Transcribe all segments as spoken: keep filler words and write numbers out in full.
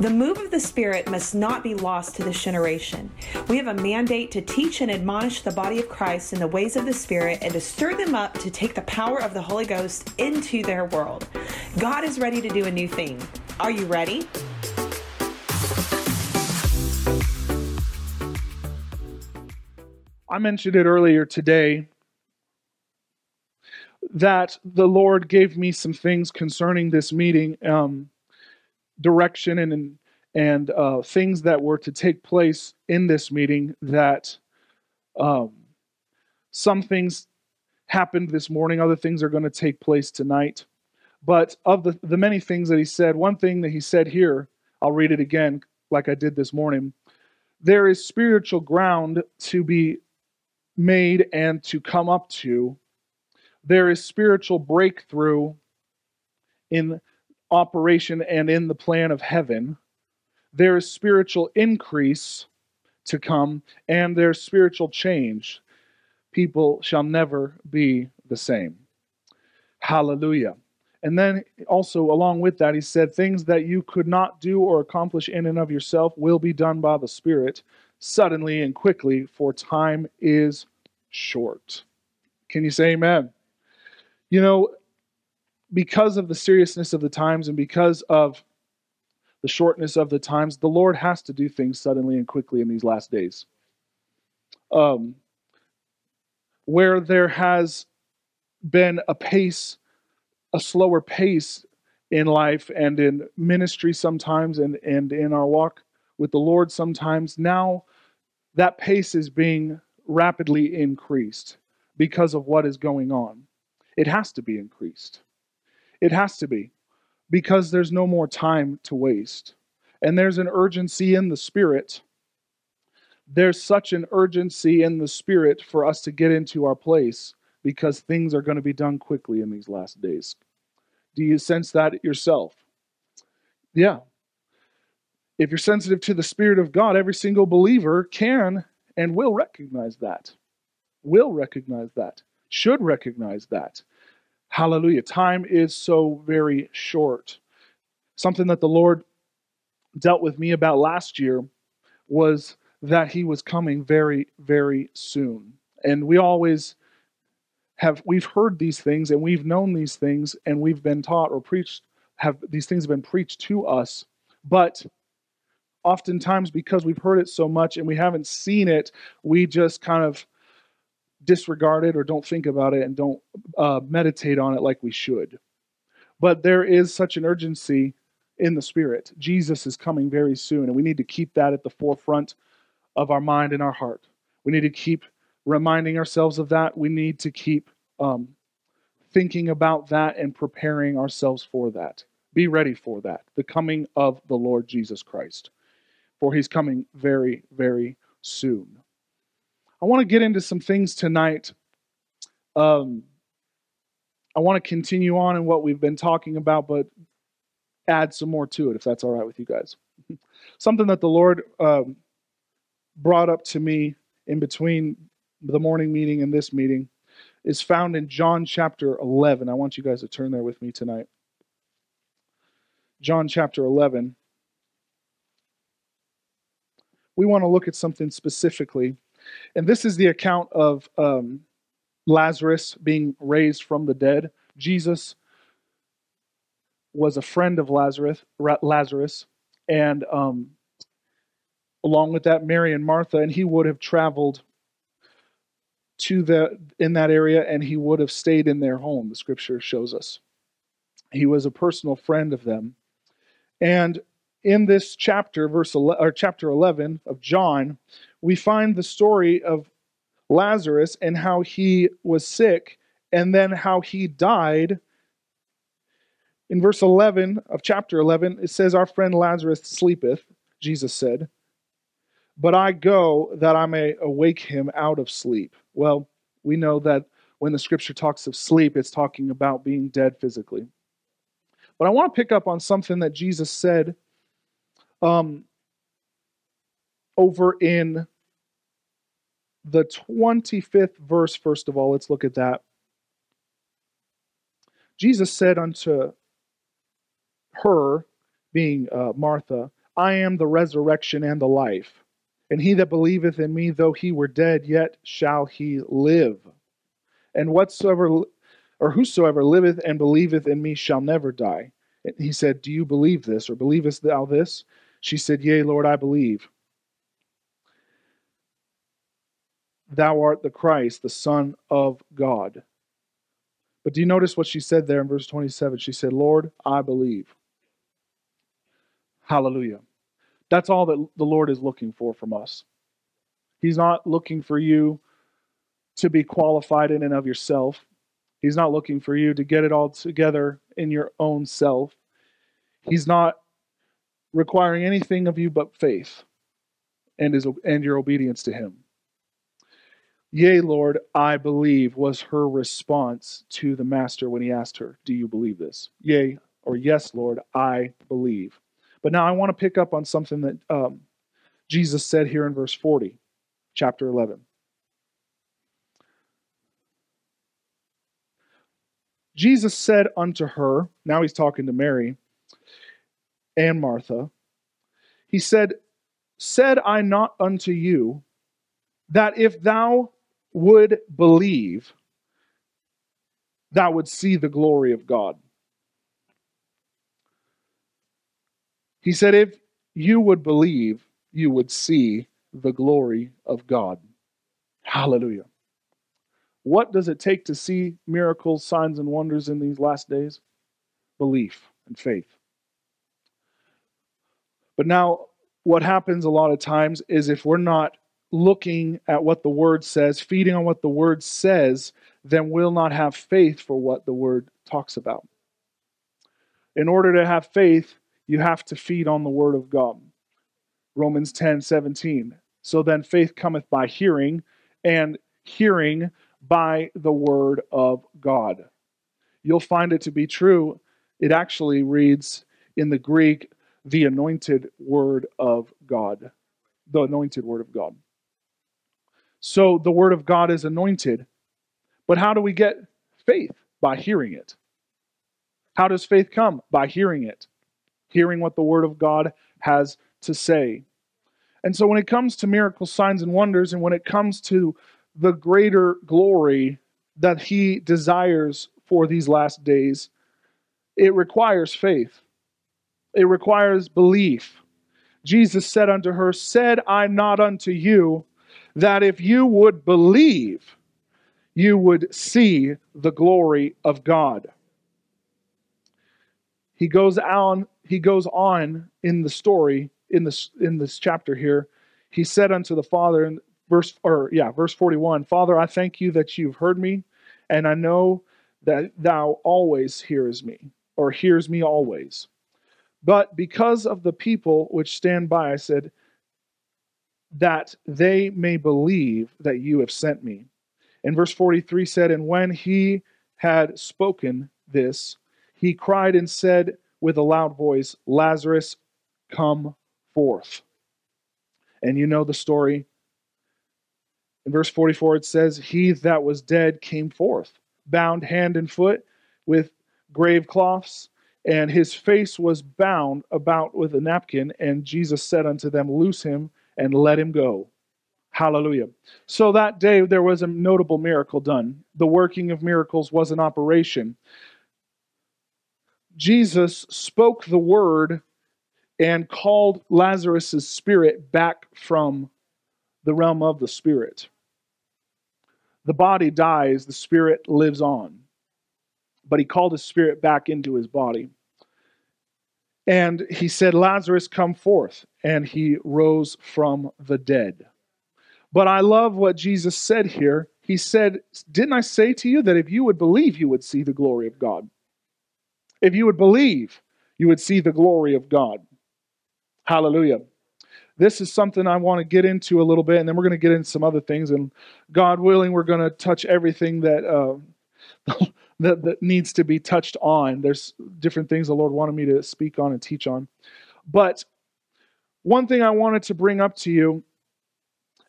The move of the Spirit must not be lost to this generation. We have a mandate to teach and admonish the body of Christ in the ways of the Spirit and to stir them up to take the power of the Holy Ghost into their world. God is ready to do a new thing. Are you ready? I mentioned it earlier today that the Lord gave me some things concerning this meeting. Um, direction and and uh, things that were to take place in this meeting, that um, some things happened this morning, other things are going to take place tonight. But of the, the many things that he said, one thing that he said here, I'll read it again like I did this morning. There is spiritual ground to be made and to come up to. There is spiritual breakthrough in operation and in the plan of heaven. There is spiritual increase to come, and there's spiritual change. People shall never be the same. Hallelujah. And then also along with that, he said, things that you could not do or accomplish in and of yourself will be done by the Spirit suddenly and quickly, for time is short. Can you say amen? You know, because of the seriousness of the times and because of the shortness of the times, the Lord has to do things suddenly and quickly in these last days. Um, where there has been a pace, a slower pace in life and in ministry sometimes and, and in our walk with the Lord sometimes, now that pace is being rapidly increased because of what is going on. It has to be increased. It has to be, because there's no more time to waste. And there's an urgency in the Spirit. There's such an urgency in the Spirit for us to get into our place, because things are going to be done quickly in these last days. Do you sense that yourself? Yeah. If you're sensitive to the Spirit of God, every single believer can and will recognize that. Will recognize that. Should recognize that. Hallelujah. Time is so very short. Something that the Lord dealt with me about last year was that he was coming very, very soon. And we always have, we've heard these things and we've known these things and we've been taught or preached, have these things have been preached to us. But oftentimes, because we've heard it so much and we haven't seen it, we just kind of disregard it or don't think about it and don't uh, meditate on it like we should. But there is such an urgency in the Spirit. Jesus is coming very soon, and we need to keep that at the forefront of our mind and our heart. We need to keep reminding ourselves of that. We need to keep um, thinking about that and preparing ourselves for that. Be ready for that, the coming of the Lord Jesus Christ, for he's coming very, very soon. I want to get into some things tonight. Um, I want to continue on in what we've been talking about, but add some more to it, if that's all right with you guys. Something that the Lord um, brought up to me in between the morning meeting and this meeting is found in John chapter eleven. I want you guys to turn there with me tonight. John chapter eleven. We want to look at something specifically. And this is the account of um, Lazarus being raised from the dead. Jesus was a friend of Lazarus, Lazarus, and um, along with that, Mary and Martha, and he would have traveled to the in that area, and he would have stayed in their home. The Scripture shows us he was a personal friend of them. And in this chapter, verse eleven, or chapter eleven of John, we find the story of Lazarus and how he was sick and then how he died. In verse eleven of chapter eleven, it says, "Our friend Lazarus sleepeth," Jesus said, "but I go that I may awake him out of sleep." Well, we know that when the Scripture talks of sleep, it's talking about being dead physically. But I want to pick up on something that Jesus said um, over in the twenty-fifth verse. First of all, let's look at that. Jesus said unto her, being uh, Martha, I am the resurrection and the life. And he that believeth in me, though he were dead, yet shall he live. And whatsoever, or whosoever liveth and believeth in me shall never die. And he said, do you believe this, or believest thou this? She said, yea, Lord, I believe. Thou art the Christ, the Son of God. But do you notice what she said there in verse twenty-seven? She said, Lord, I believe. Hallelujah. That's all that the Lord is looking for from us. He's not looking for you to be qualified in and of yourself. He's not looking for you to get it all together in your own self. He's not requiring anything of you but faith and his, and your obedience to him. Yea, Lord, I believe was her response to the master when he asked her, do you believe this? Yea, or yes, Lord, I believe. But now I want to pick up on something that um, Jesus said here in verse forty, chapter eleven. Jesus said unto her, now he's talking to Mary and Martha. He said, said I not unto you that if thou would believe, thou would see the glory of God? He said, if you would believe, you would see the glory of God. Hallelujah. What does it take to see miracles, signs, and wonders in these last days? Belief and faith. But now, what happens a lot of times is if we're not looking at what the Word says, feeding on what the Word says, then we'll not have faith for what the Word talks about. In order to have faith, you have to feed on the word of God. Romans ten seventeen. So then faith cometh by hearing, and hearing by the word of God. You'll find it to be true. It actually reads in the Greek, the anointed word of God. The anointed word of God. So the word of God is anointed. But how do we get faith? By hearing it. How does faith come? By hearing it. Hearing what the Word of God has to say. And so when it comes to miracles, signs, and wonders, and when it comes to the greater glory that He desires for these last days, it requires faith. It requires belief. Jesus said unto her, said I not unto you, that if you would believe, you would see the glory of God. He goes on, he goes on in the story, in this in this chapter here. He said unto the Father in verse or yeah, verse forty-one, Father, I thank you that you've heard me, and I know that thou always hearest me, or hears me always. But because of the people which stand by, I said, that they may believe that you have sent me. And verse forty-three said, and when he had spoken this, he cried and said with a loud voice, Lazarus, come forth. And you know the story. In verse forty-four it says, he that was dead came forth, bound hand and foot with grave cloths, and his face was bound about with a napkin, and Jesus said unto them, loose him and let him go. Hallelujah. So that day there was a notable miracle done. The working of miracles was an operation. Jesus spoke the word and called Lazarus' spirit back from the realm of the spirit. The body dies, the spirit lives on. But he called his spirit back into his body. And he said, Lazarus, come forth. And he rose from the dead. But I love what Jesus said here. He said, didn't I say to you that if you would believe, you would see the glory of God? If you would believe, you would see the glory of God. Hallelujah. This is something I want to get into a little bit, and then we're going to get into some other things. And God willing, we're going to touch everything that, uh, that that needs to be touched on. There's different things the Lord wanted me to speak on and teach on. But one thing I wanted to bring up to you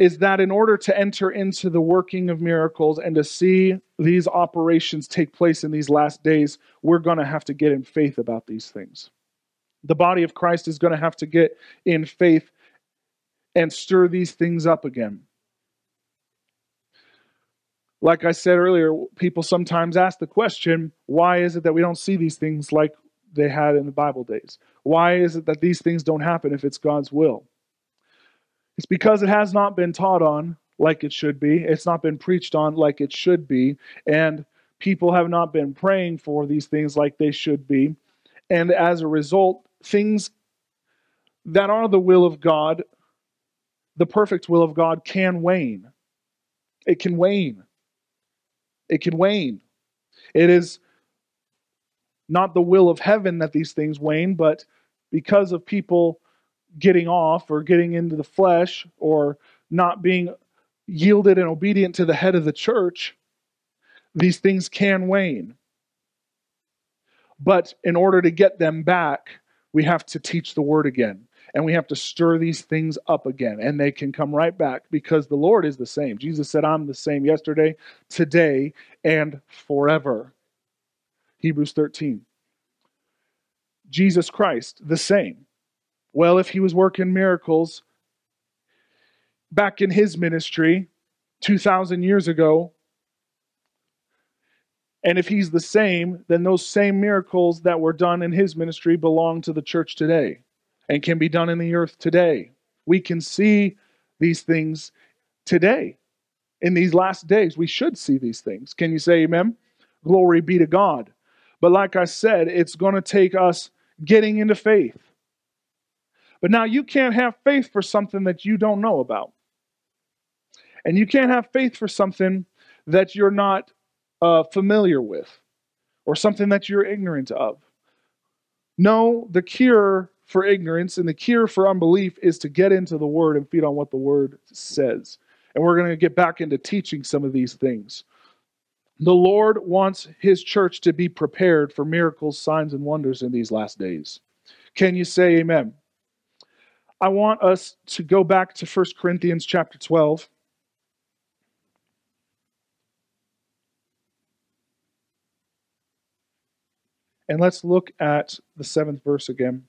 is that in order to enter into the working of miracles and to see these operations take place in these last days, we're going to have to get in faith about these things. The body of Christ is going to have to get in faith and stir these things up again. Like I said earlier, people sometimes ask the question, why is it that we don't see these things like they had in the Bible days? Why is it that these things don't happen if it's God's will? It's because it has not been taught on like it should be. It's not been preached on like it should be. And people have not been praying for these things like they should be. And as a result, things that are the will of God, the perfect will of God, can wane. It can wane. It can wane. It is not the will of heaven that these things wane, but because of people getting off or getting into the flesh or not being yielded and obedient to the head of the church, these things can wane. But in order to get them back, we have to teach the word again. And we have to stir these things up again. And they can come right back because the Lord is the same. Jesus said, I'm the same yesterday, today, and forever. Hebrews thirteen. Jesus Christ, the same. Well, if he was working miracles back in his ministry two thousand years ago, and if he's the same, then those same miracles that were done in his ministry belong to the church today and can be done in the earth today. We can see these things today. In these last days, we should see these things. Can you say amen? Glory be to God. But like I said, it's going to take us getting into faith. But now you can't have faith for something that you don't know about. And you can't have faith for something that you're not uh, familiar with, or something that you're ignorant of. No, the cure for ignorance and the cure for unbelief is to get into the Word and feed on what the Word says. And we're going to get back into teaching some of these things. The Lord wants his church to be prepared for miracles, signs, and wonders in these last days. Can you say amen? I want us to go back to First Corinthians chapter twelve. And let's look at the seventh verse again.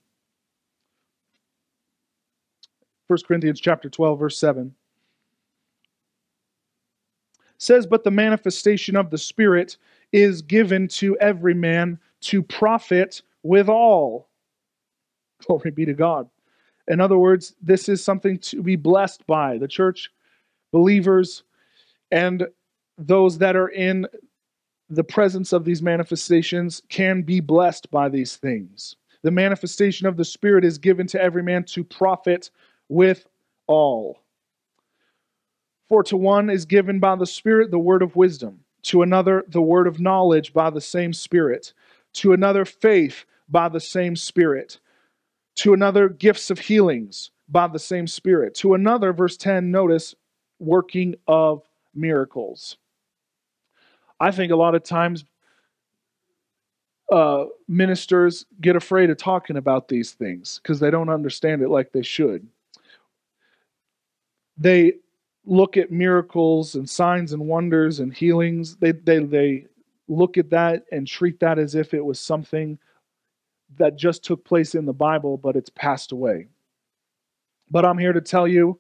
First Corinthians chapter twelve, verse seven. It says, but the manifestation of the Spirit is given to every man to profit withal. Glory be to God. In other words, this is something to be blessed by. The church, believers, and those that are in the presence of these manifestations can be blessed by these things. The manifestation of the Spirit is given to every man to profit with all. For to one is given by the Spirit the word of wisdom, to another the word of knowledge by the same Spirit, to another faith by the same Spirit, to another, gifts of healings by the same Spirit. To another, verse ten, notice, working of miracles. I think a lot of times uh, ministers get afraid of talking about these things because they don't understand it like they should. They look at miracles and signs and wonders and healings. They, they, they look at that and treat that as if it was something that just took place in the Bible, but it's passed away. But I'm here to tell you,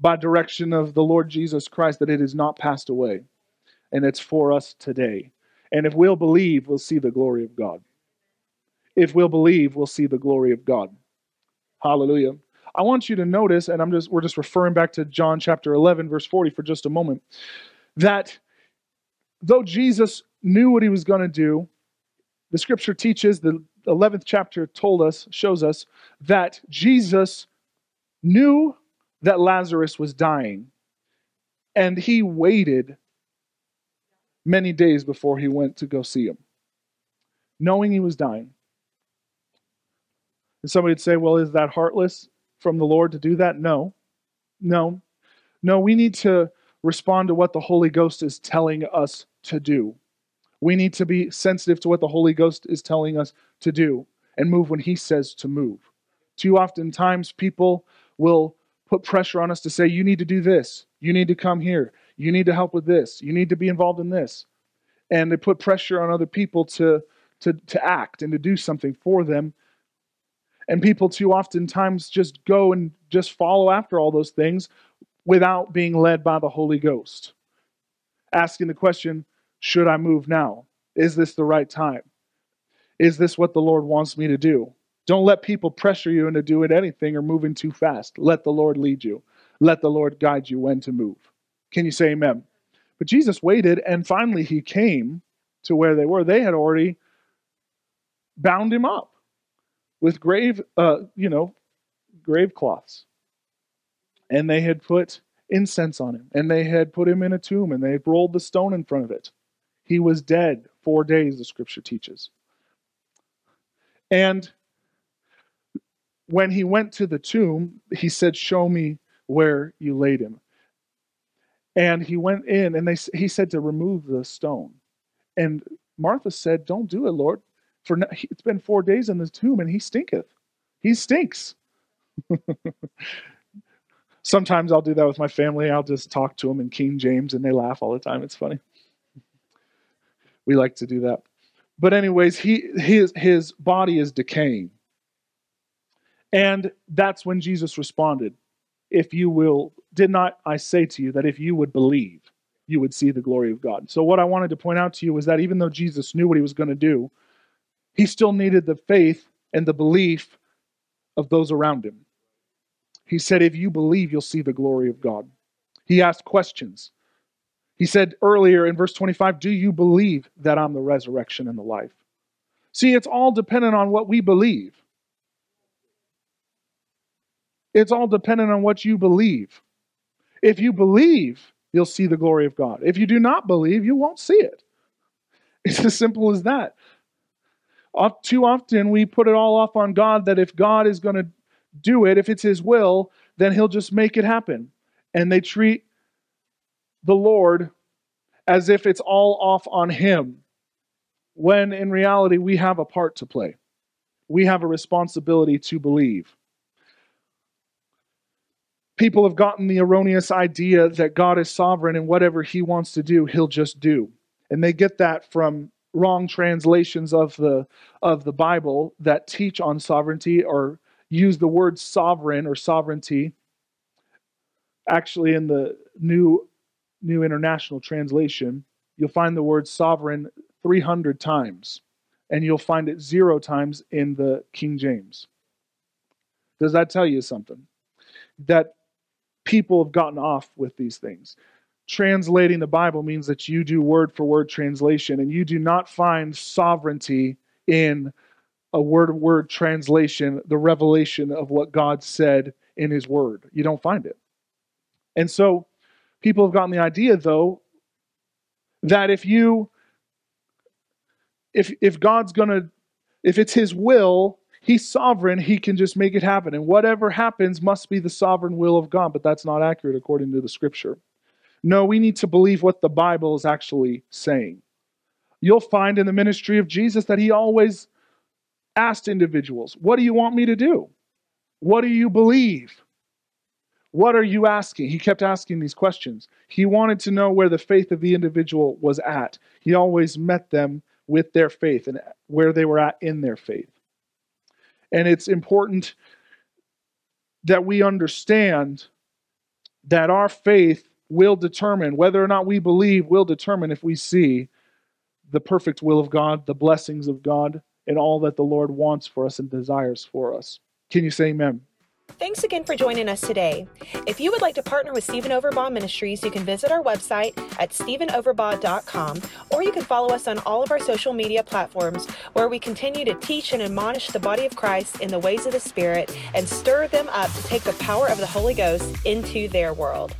by direction of the Lord Jesus Christ, that it is not passed away. And it's for us today. And if we'll believe, we'll see the glory of God. If we'll believe, we'll see the glory of God. Hallelujah. I want you to notice, and I'm just we're just referring back to John chapter eleven, verse forty for just a moment, that though Jesus knew what he was going to do, the scripture teaches, the eleventh chapter told us, shows us, that Jesus knew that Lazarus was dying. And he waited many days before he went to go see him, knowing he was dying. And somebody would say, well, is that heartless from the Lord to do that? No. No. No, we need to respond to what the Holy Ghost is telling us to do. We need to be sensitive to what the Holy Ghost is telling us to do and move when he says to move. Too often times people will put pressure on us to say, you need to do this. You need to come here. You need to help with this. You need to be involved in this. And they put pressure on other people to, to, to act and to do something for them And people too oftentimes just go and just follow after all those things without being led by the Holy Ghost. Asking the question, should I move now? Is this the right time? Is this what the Lord wants me to do? Don't let people pressure you into doing anything or moving too fast. Let the Lord lead you. Let the Lord guide you when to move. Can you say amen? But Jesus waited, and finally he came to where they were. They had already bound him up with grave, uh, you know, grave cloths. And they had put incense on him, and they had put him in a tomb, and they had rolled the stone in front of it. He was dead four days, the scripture teaches. And when he went to the tomb, he said, show me where you laid him. And he went in, and they he said to remove the stone. And Martha said, don't do it, Lord. For no, it's been four days in the tomb, and he stinketh. He stinks. Sometimes I'll do that with my family. I'll just talk to them in King James, and they laugh all the time. It's funny. We like to do that. But anyways, he his his body is decaying. And that's when Jesus responded, if you will, did not I say to you that if you would believe, you would see the glory of God. So what I wanted to point out to you was that even though Jesus knew what he was going to do, he still needed the faith and the belief of those around him. He said, if you believe, you'll see the glory of God. He asked questions. He said earlier in verse twenty-five, do you believe that I'm the resurrection and the life? See, it's all dependent on what we believe. It's all dependent on what you believe. If you believe, you'll see the glory of God. If you do not believe, you won't see it. It's as simple as that. Too often we put it all off on God, that if God is going to do it, if it's his will, then he'll just make it happen. And they treat the Lord as if it's all off on him, when in reality we have a part to play. We have a responsibility to believe. People have gotten the erroneous idea that God is sovereign, and whatever he wants to do, he'll just do. And they get that from wrong translations of the of the Bible that teach on sovereignty or use the word sovereign or sovereignty. Actually, in the New New International Translation, you'll find the word sovereign three hundred times, and you'll find it zero times in the King James. Does that tell you something? That people have gotten off with these things. Translating the Bible means that you do word for word translation, and you do not find sovereignty in a word to word translation, the revelation of what God said in his word. You don't find it. And so people have gotten the idea, though, that if you, if if God's gonna, if it's his will, he's sovereign, he can just make it happen. And whatever happens must be the sovereign will of God. But that's not accurate according to the scripture. No, we need to believe what the Bible is actually saying. You'll find in the ministry of Jesus that he always asked individuals, what do you want me to do? What do you believe? What are you asking? He kept asking these questions. He wanted to know where the faith of the individual was at. He always met them with their faith and where they were at in their faith. And it's important that we understand that our faith will determine, whether or not we believe, will determine if we see the perfect will of God, the blessings of God, and all that the Lord wants for us and desires for us. Can you say amen? Thanks again for joining us today. If you would like to partner with Stephen Overbaugh Ministries, you can visit our website at stephen overbaugh dot com, or you can follow us on all of our social media platforms, where we continue to teach and admonish the body of Christ in the ways of the Spirit and stir them up to take the power of the Holy Ghost into their world.